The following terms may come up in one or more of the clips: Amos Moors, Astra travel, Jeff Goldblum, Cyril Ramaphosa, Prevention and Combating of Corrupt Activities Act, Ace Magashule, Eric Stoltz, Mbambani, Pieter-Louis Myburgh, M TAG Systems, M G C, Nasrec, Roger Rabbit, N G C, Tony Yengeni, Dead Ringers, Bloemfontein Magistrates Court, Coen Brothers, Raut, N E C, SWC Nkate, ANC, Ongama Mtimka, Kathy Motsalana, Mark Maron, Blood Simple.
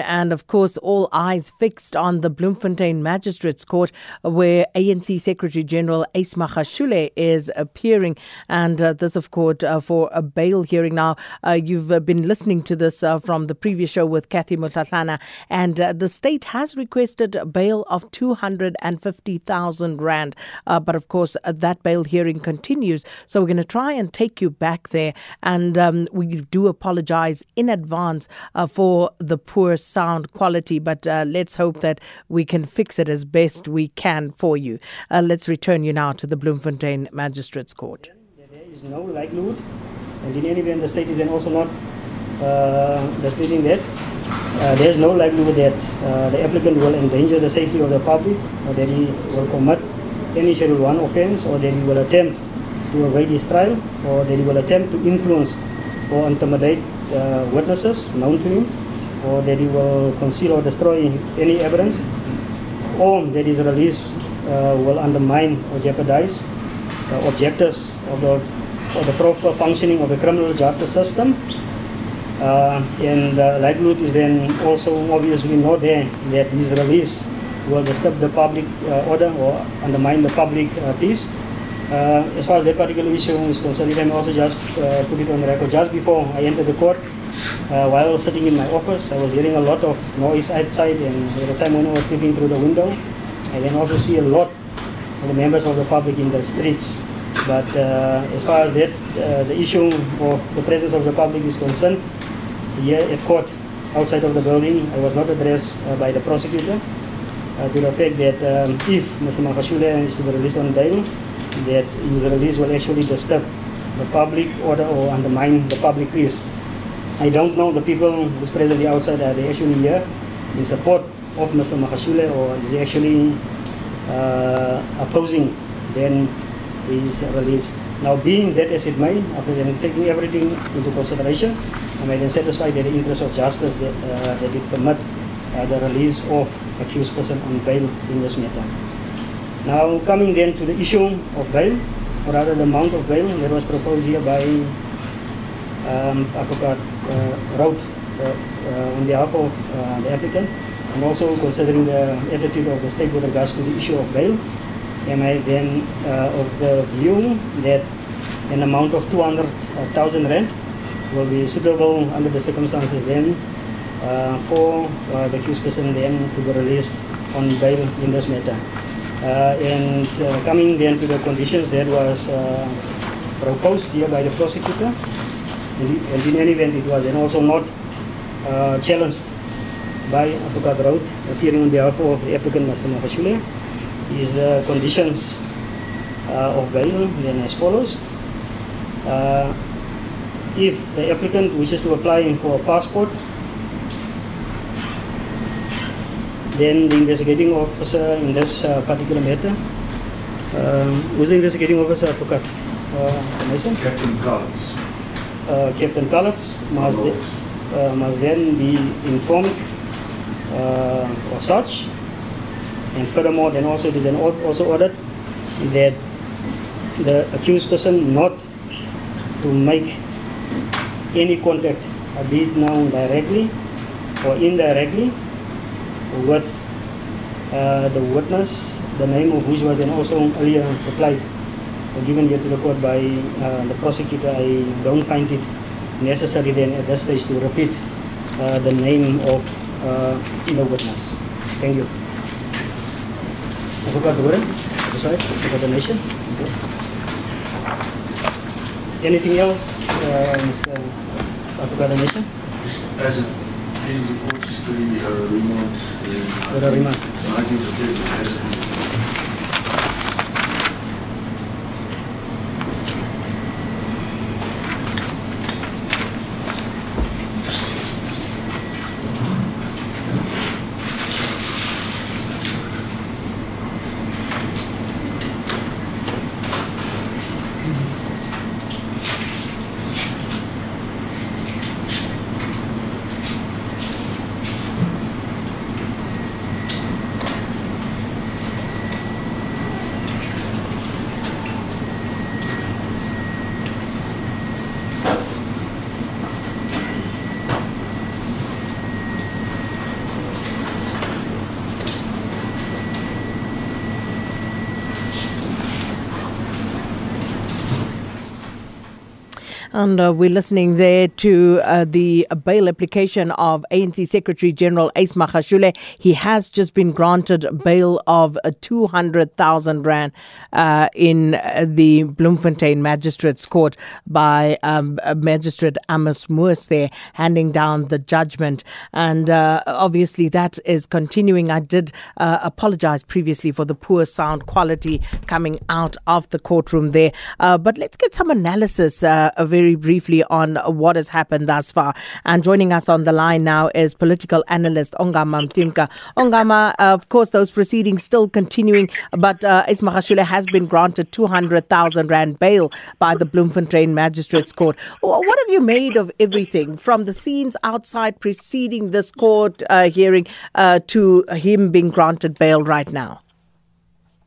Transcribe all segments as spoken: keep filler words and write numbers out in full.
And of course, all eyes fixed on the Bloemfontein Magistrates Court, where A N C Secretary General Ace Magashule is appearing. And uh, this, of course, uh, for a bail hearing. Now, uh, you've uh, been listening to this uh, from the previous show with Kathy Motsalana. And uh, the state has requested a bail of two hundred fifty thousand rand. Uh, but of course, uh, that bail hearing continues. So we're going to try and take you back there. And um, we do apologize in advance uh, for the poor sound quality, but uh, let's hope that we can fix it as best we can for you. Uh, let's return you now to the Bloemfontein Magistrates Court. There is no likelihood, and in any event, the state is then also not uh, disputing that. Uh, there is no likelihood that uh, the applicant will endanger the safety of the public, or that he will commit any Schedule one offence, or that he will attempt to evade his trial, or that he will attempt to influence or intimidate uh, witnesses known to him, or that he will conceal or destroy any evidence, or that his release uh, will undermine or jeopardize the objectives of the, of the proper functioning of the criminal justice system. Uh, and the likelihood is then also obviously not there that his release will disturb the public uh, order or undermine the public uh, peace. Uh, as far as that particular issue is concerned, I also just uh, put it on the record. Just before I entered the court, Uh, while I was sitting in my office, I was hearing a lot of noise outside, and at the time when I was peeping through the window, I can also see a lot of the members of the public in the streets. But uh, as far as that, uh, the issue of the presence of the public is concerned, here at court, outside of the building, I was not addressed uh, by the prosecutor uh, to the effect that um, if Mister Magashule is to be released on bail, that his release will actually disturb the public order or undermine the public peace. I don't know the people who's presently outside, are they actually here in support of Mister Magashule, or is he actually uh, opposing then his release. Now, being that as it may, after then taking everything into consideration, I may then satisfy that the interest of justice that, uh, that it permit uh, the release of accused person on bail in this matter. Now, coming then to the issue of bail, or rather the amount of bail that was proposed here by Um, I forgot, uh, wrote uh, uh, on behalf of uh, the applicant, and also considering the attitude of the state with regards to the issue of bail, am I then uh, of the view that an amount of two hundred thousand rand will be suitable under the circumstances then uh, for uh, the accused person then to be released on bail in this matter. Uh, and uh, coming then to the conditions that was uh, proposed here by the prosecutor, and in any event, it was and also not uh, challenged by Advocate Raut, appearing on behalf of the applicant, Mister Magashule, is the conditions uh, of bail then as follows. Uh, if the applicant wishes to apply for a passport, then the investigating officer in this uh, particular matter, um, who's the investigating officer, Advocate? Uh, Captain Collins. Uh, Captain Collins must, de uh, must then be informed uh, of such, and furthermore then also it is an also ordered that the accused person not to make any contact, be it now directly or indirectly, with uh, the witness, the name of which was then also earlier supplied, given here to the court by uh, the prosecutor. I don't find it necessary then at this stage to repeat uh, the name of uh, the witness. Thank you. I forgot the word. Sorry, I forgot the nation. Okay. Anything else? Uh, I forgot the nation. As it is, the court is to be remarked. I think the case And uh, we're listening there to uh, the bail application of A N C Secretary General Ace Magashule. He has just been granted bail of uh, two hundred thousand rand uh, in uh, the Bloemfontein Magistrates Court by um, Magistrate Amos Moors there, handing down the judgment. And uh, obviously that is continuing. I did uh, apologize previously for the poor sound quality coming out of the courtroom there. Uh, but let's get some analysis uh, very briefly on what has happened thus far. And joining us on the line now is political analyst Ongama Mtimka. Ongama, uh, of course, those proceedings still continuing, but uh, Ace Magashule has been granted two hundred thousand rand bail by the Bloemfontein Magistrates Court. What have you made of everything from the scenes outside preceding this court uh, hearing uh, to him being granted bail right now?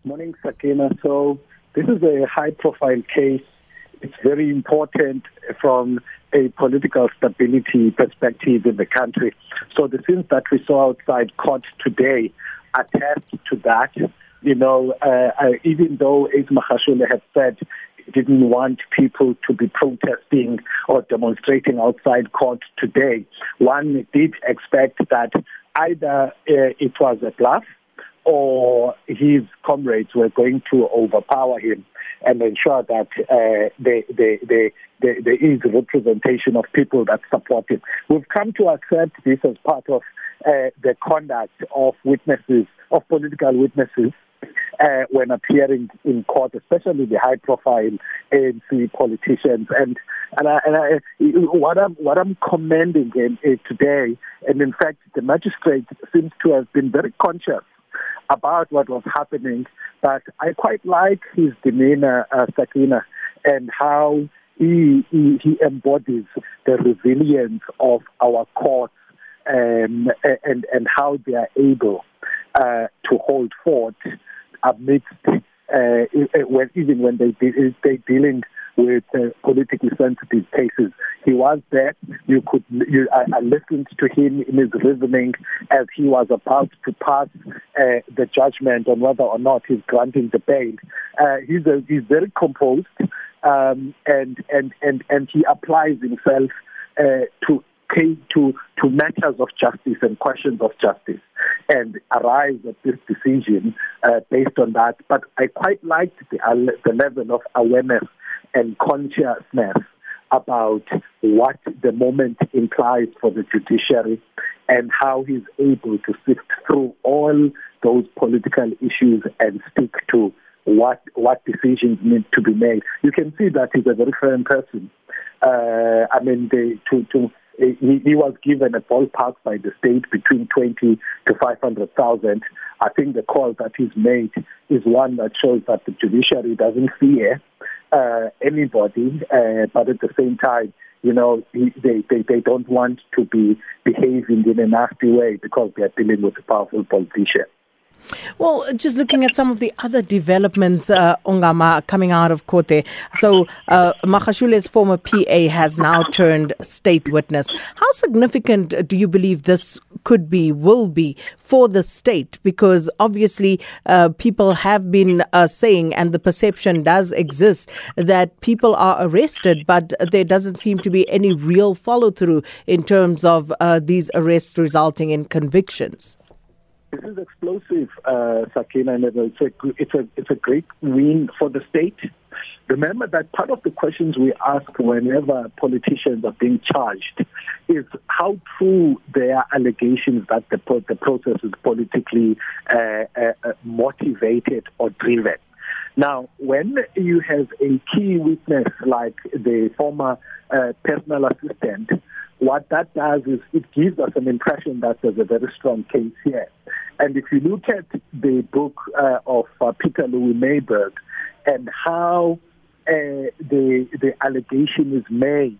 Morning, Sakina. So this is a high-profile case. It's very important from a political stability perspective in the country. So the scenes that we saw outside court today attest to that. You know, uh, uh, even though Ace Magashule had said he didn't want people to be protesting or demonstrating outside court today, one did expect that either uh, it was a bluff or his comrades were going to overpower him and ensure that uh, there they, they, they, they is representation of people that support him. We've come to accept this as part of uh, the conduct of witnesses, of political witnesses, uh, when appearing in court, especially the high-profile A N C politicians. And and, I, and I, what I'm what I'm commending in, in today, and in fact, the magistrate seems to have been very conscious about what was happening, but I quite like his demeanor, uh, Sakina, and how he, he he embodies the resilience of our courts um, and and how they are able uh, to hold forth amidst uh, when, even when they de- they dealing with uh, politically sensitive cases. He was there. You could. You, I, I listened to him in his reasoning as he was about to pass uh, the judgment on whether or not he's granting the bail. Uh, he's, a, he's very composed, um, and, and and and he applies himself uh, to to to matters of justice and questions of justice, and arrives at this decision uh, based on that. But I quite liked the uh, the level of awareness and consciousness about what the moment implies for the judiciary and how he's able to sift through all those political issues and stick to what what decisions need to be made. You can see that he's a very firm person. Uh, I mean, they, to, to, he, he was given a ballpark by the state between twenty to five hundred thousand. I think the call that he's made is one that shows that the judiciary doesn't fear Uh, anybody, uh, but at the same time, you know, they, they, they don't want to be behaving in a nasty way because they are dealing with a powerful politician. Well, just looking at some of the other developments, uh, Ongama, coming out of court there. So, uh, Magashule's former P A has now turned state witness. How significant do you believe this could be, will be, for the state? Because obviously uh, people have been uh, saying, and the perception does exist, that people are arrested, but there doesn't seem to be any real follow-through in terms of uh, these arrests resulting in convictions. This is explosive, uh, Sakina, and it's a, it's, a, it's a great win for the state. Remember that part of the questions we ask whenever politicians are being charged is how true their allegations that the, pro- the process is politically uh, uh, motivated or driven. Now, when you have a key witness like the former uh, personal assistant, what that does is it gives us an impression that there's a very strong case here. And if you look at the book uh, of uh, Pieter-Louis Myburgh and how uh, the the allegation is made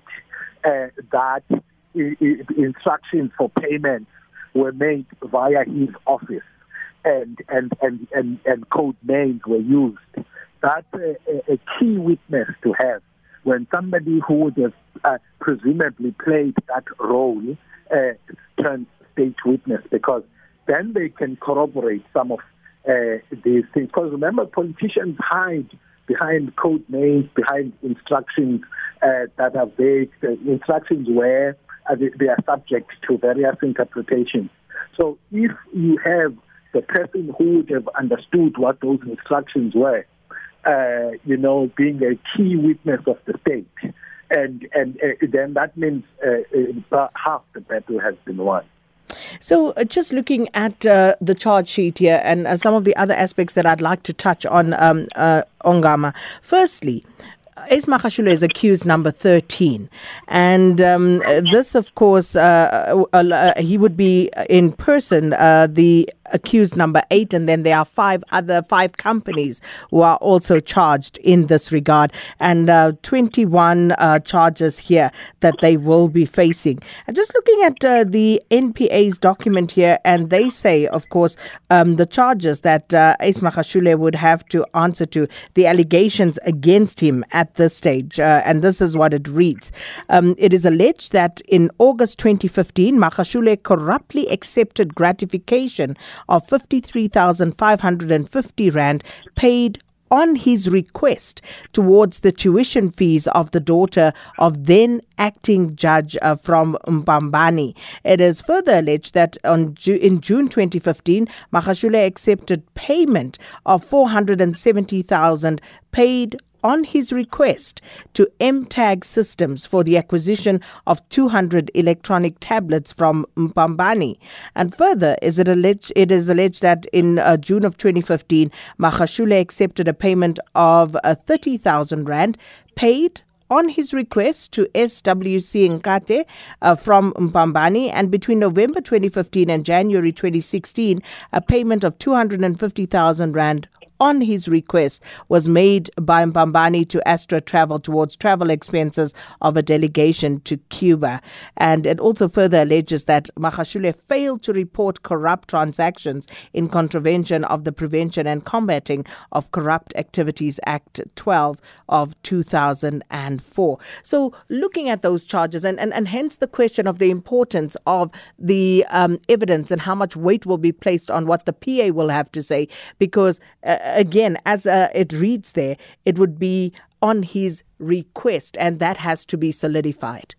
uh, that I- I- instructions for payments were made via his office and and, and, and, and code names were used, that's a, a key witness to have when somebody who would have uh, presumably played that role uh, turned state witness, because then they can corroborate some of uh, these things. Because remember, politicians hide behind code names, behind instructions uh, that are vague, uh, instructions where uh, they are subject to various interpretations. So if you have the person who would have understood what those instructions were, uh, you know, being a key witness of the state, and and uh, then that means uh, half the battle has been won. So uh, just looking at uh, the charge sheet here and uh, some of the other aspects that I'd like to touch on, um, uh, Ongama. Firstly, Ace Magashule is accused number thirteen. And um, this, of course, uh, uh, uh, he would be in person, uh, the accused number eight. And then there are five other five companies who are also charged in this regard. And uh, twenty-one uh, charges here that they will be facing. And just looking at uh, the N P A's document here, and they say, of course, um, the charges that uh, Ace Magashule would have to answer to, the allegations against him at At this stage, uh, and this is what it reads. Um, it is alleged that in August twenty fifteen, Magashule corruptly accepted gratification of fifty-three thousand five hundred fifty rand paid on his request towards the tuition fees of the daughter of then acting judge uh, from Mbambani. It is further alleged that on Ju- in June twenty fifteen, Magashule accepted payment of four hundred seventy thousand paid on his request to M TAG Systems for the acquisition of two hundred electronic tablets from Mpambani. And further, is it, alleged, it is alleged that in uh, June of twenty fifteen, Magashule accepted a payment of uh, thirty thousand rand paid on his request to S W C Nkate uh, from Mpambani, and between November twenty fifteen and January twenty sixteen, a payment of two hundred fifty thousand rand on his request was made by Mbambani to Astra Travel towards travel expenses of a delegation to Cuba. And it also further alleges that Magashule failed to report corrupt transactions in contravention of the Prevention and Combating of Corrupt Activities Act twelve of two thousand four. So looking at those charges, and, and, and hence the question of the importance of the um, evidence and how much weight will be placed on what the P A will have to say, because uh, again, as uh, it reads there, it would be on his request, and that has to be solidified.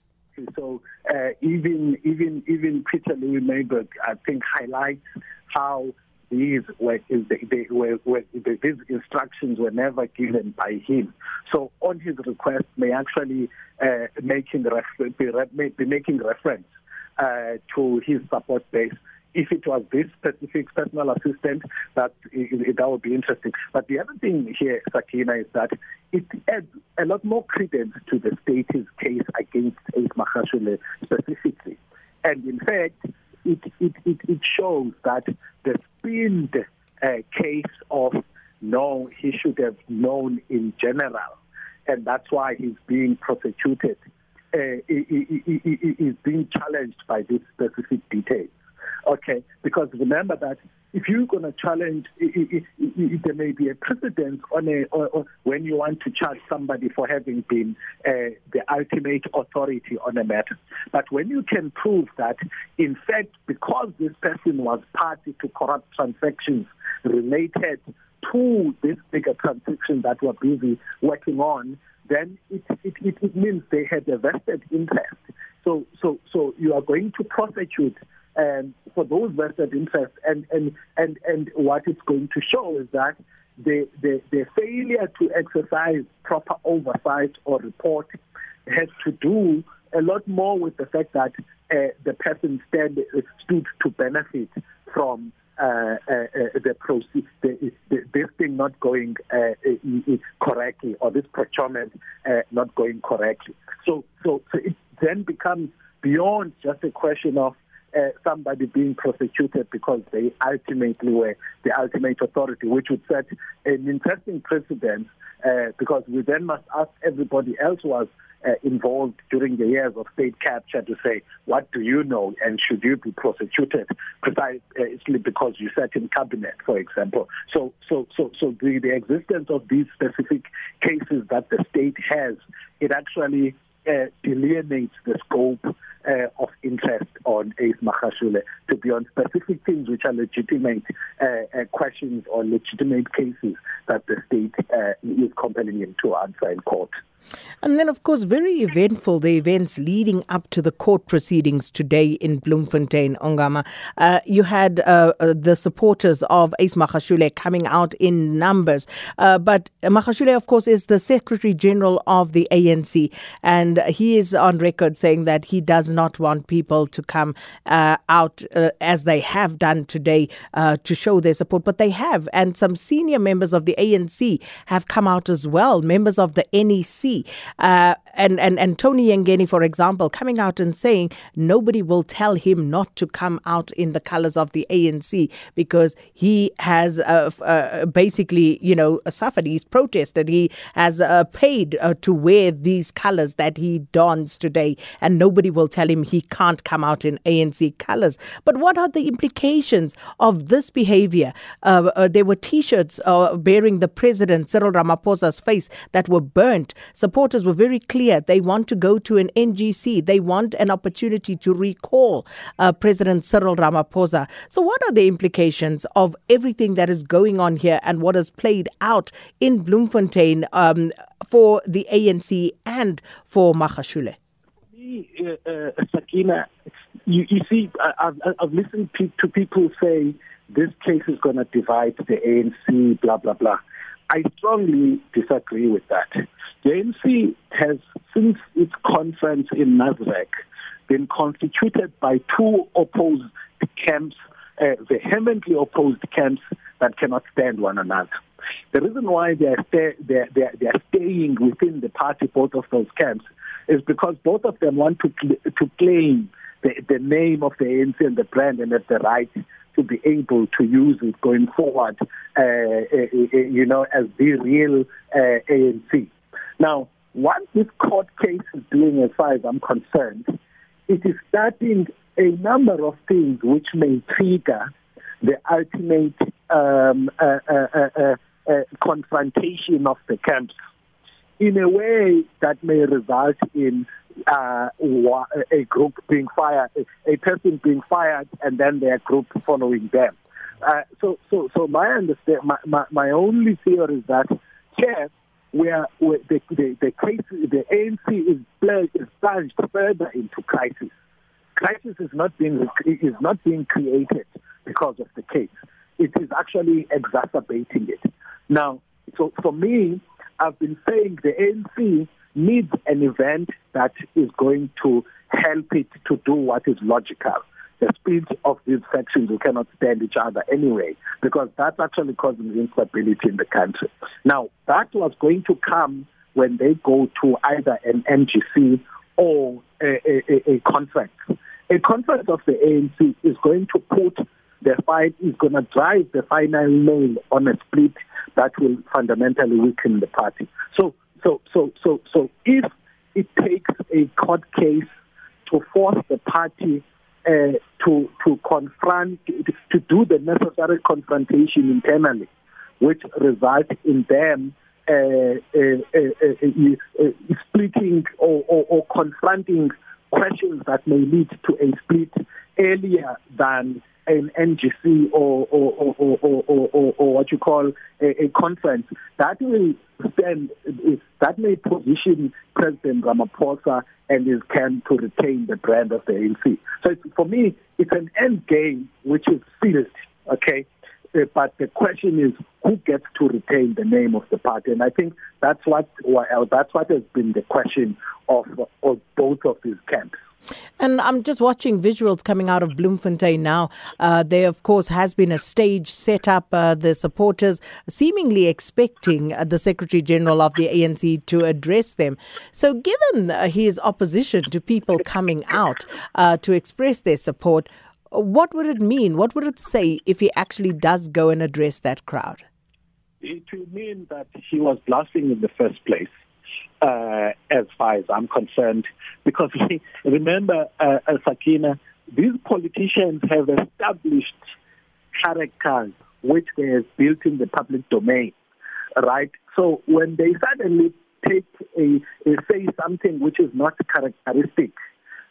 So uh, even even even Pieter-Louis Myburgh, I think, highlights how these were, they, they were, were they, these instructions were never given by him. So on his request, may actually uh, making refer- be, be making reference uh, to his support base. If it was this specific personal assistant, that that would be interesting. But the other thing here, Sakina, is that it adds a lot more credence to the state's case against Ace Magashule specifically. And in fact, it it, it, it shows that the spinned uh, case of, no, he should have known in general, and that's why he's being prosecuted, uh, is being challenged by this specific detail. Okay, because remember that if you're going to challenge, it, it, it, it, there may be a precedent on a, or, or when you want to charge somebody for having been uh, the ultimate authority on a matter. But when you can prove that, in fact, because this person was party to corrupt transactions related to this bigger transaction that we're busy working on, then it, it, it, it means they had a vested interest. So, so, so you are going to prosecute and for those vested interests, and, and, and, and what it's going to show is that the, the, the failure to exercise proper oversight or report has to do a lot more with the fact that uh, the person stand, stood to benefit from uh, uh, the proceed, the, the, this thing not going uh, correctly, or this procurement uh, not going correctly. So, so, so it then becomes beyond just a question of Uh, somebody being prosecuted because they ultimately were the ultimate authority, which would set an interesting precedent, uh, because we then must ask everybody else who was uh, involved during the years of state capture to say, what do you know, and should you be prosecuted precisely because you sat in cabinet, for example. So, so, so, so the, the existence of these specific cases that the state has, it actually uh, delineates the scope uh, of interest on Ace Magashule to be on specific things which are legitimate uh, uh, questions or legitimate cases that the state uh, is compelling him to answer in court. And then, of course, very eventful, the events leading up to the court proceedings today in Bloemfontein, Ongama. Uh, you had uh, the supporters of Ace Magashule coming out in numbers. Uh, but Magashule, of course, is the Secretary-General of the A N C. And he is on record saying that he does not want people to come uh, out uh, as they have done today uh, to show their support. But they have. And some senior members of the A N C have come out as well, members of the N E C. Uh, and, and, and Tony Yengeni, for example, coming out and saying nobody will tell him not to come out in the colours of the A N C because he has uh, uh, basically, you know, suffered. He's protested. He has uh, paid uh, to wear these colours that he dons today, and nobody will tell him he can't come out in A N C colours. But what are the implications of this behaviour? Uh, uh, there were T-shirts uh, bearing the president, Cyril Ramaphosa's face, that were burnt. Supporters were very clear. They want to go to an N G C. They want an opportunity to recall uh, President Cyril Ramaphosa. So what are the implications of everything that is going on here and what has played out in Bloemfontein um, for the A N C and for Magashule? Uh, uh, Sakina, you, you see, I've, I've listened to people say this case is going to divide the A N C, blah, blah, blah. I strongly disagree with that. The A N C has, since its conference in Nasrec, been constituted by two opposed camps, uh, vehemently opposed camps that cannot stand one another. The reason why they are, sta- they, are, they, are, they are staying within the party, both of those camps, is because both of them want to cl- to claim the, the name of the A N C and the brand and have the right to be able to use it going forward, uh, uh, you know, as the real uh, A N C. Now, what this court case is doing, as far as I'm concerned, it is starting a number of things which may trigger the ultimate um, uh, uh, uh, uh, confrontation of the camps in a way that may result in uh, a group being fired, a person being fired, and then their group following them. Uh, so, so, so my understand, my, my, my only theory is that yes, where, where the, the, the, case, the A N C is plunged, is plunged further into crisis. Crisis is not being is not being created because of the case. It is actually exacerbating it. Now, so for me, I've been saying the A N C needs an event that is going to help it to do what is logical. The speeds of these factions who cannot stand each other anyway, because that's actually causing instability in the country. Now, that was going to come when they go to either an M G C or a, a, a conference. A conference of the A N C is going to put the fight, is going to drive the final nail on a split that will fundamentally weaken the party. So, so, so, so, so, if it takes a court case to force the party Uh, to to confront, to, to do the necessary confrontation internally, which results in them uh, uh, uh, uh, uh, uh, splitting or, or, or confronting questions that may lead to a split earlier than an N G C or or or, or, or, or, or what you call a, a conference. That will stand. That may position President Ramaphosa and his camp to retain the brand of the A N C. So it's, for me, it's an end game which is sealed, okay? Uh, but the question is, who gets to retain the name of the party? And I think that's what well, that's what has been the question of, of both of these camps. And I'm just watching visuals coming out of Bloemfontein now. Uh, there, of course, has been a stage set up. Uh, the supporters seemingly expecting uh, the Secretary-General of the A N C to address them. So given uh, his opposition to people coming out uh, to express their support, what would it mean? What would it say if he actually does go and address that crowd? It would mean that he was bluffing in the first place. Uh, as far as I'm concerned, because remember, uh, Sakina, these politicians have established characters which they have built in the public domain, right? So when they suddenly take a, a say something which is not characteristic,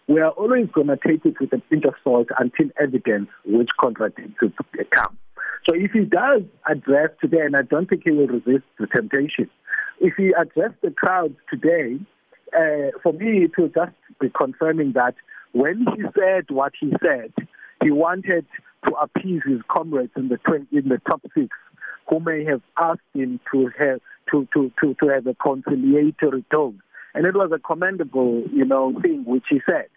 We are always going to take it with a pinch of salt until evidence which contradicts it comes. So if he does address today, and I don't think he will resist the temptation, if he addressed the crowd today, uh, for me it will just be confirming that when he said what he said, he wanted to appease his comrades in the in the top six, who may have asked him to have to to to, to have a conciliatory tone. And it was a commendable, you know, thing which he said.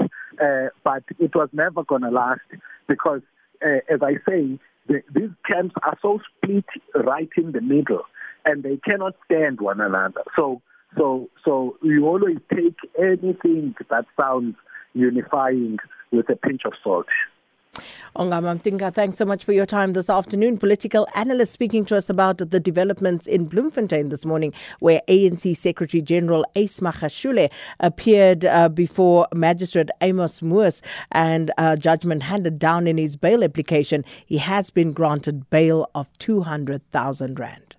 Uh, but it was never going to last because, uh, as I say, the, these camps are so split right in the middle, and they cannot stand one another. So, so, so you always take anything that sounds unifying with a pinch of salt. Ongama Mtimka, thanks so much for your time this afternoon. Political analyst speaking to us about the developments in Bloemfontein this morning, where A N C Secretary General Ace Magashule appeared uh, before Magistrate Amos Moors, and uh, judgment handed down in his bail application. He has been granted bail of two hundred thousand rand.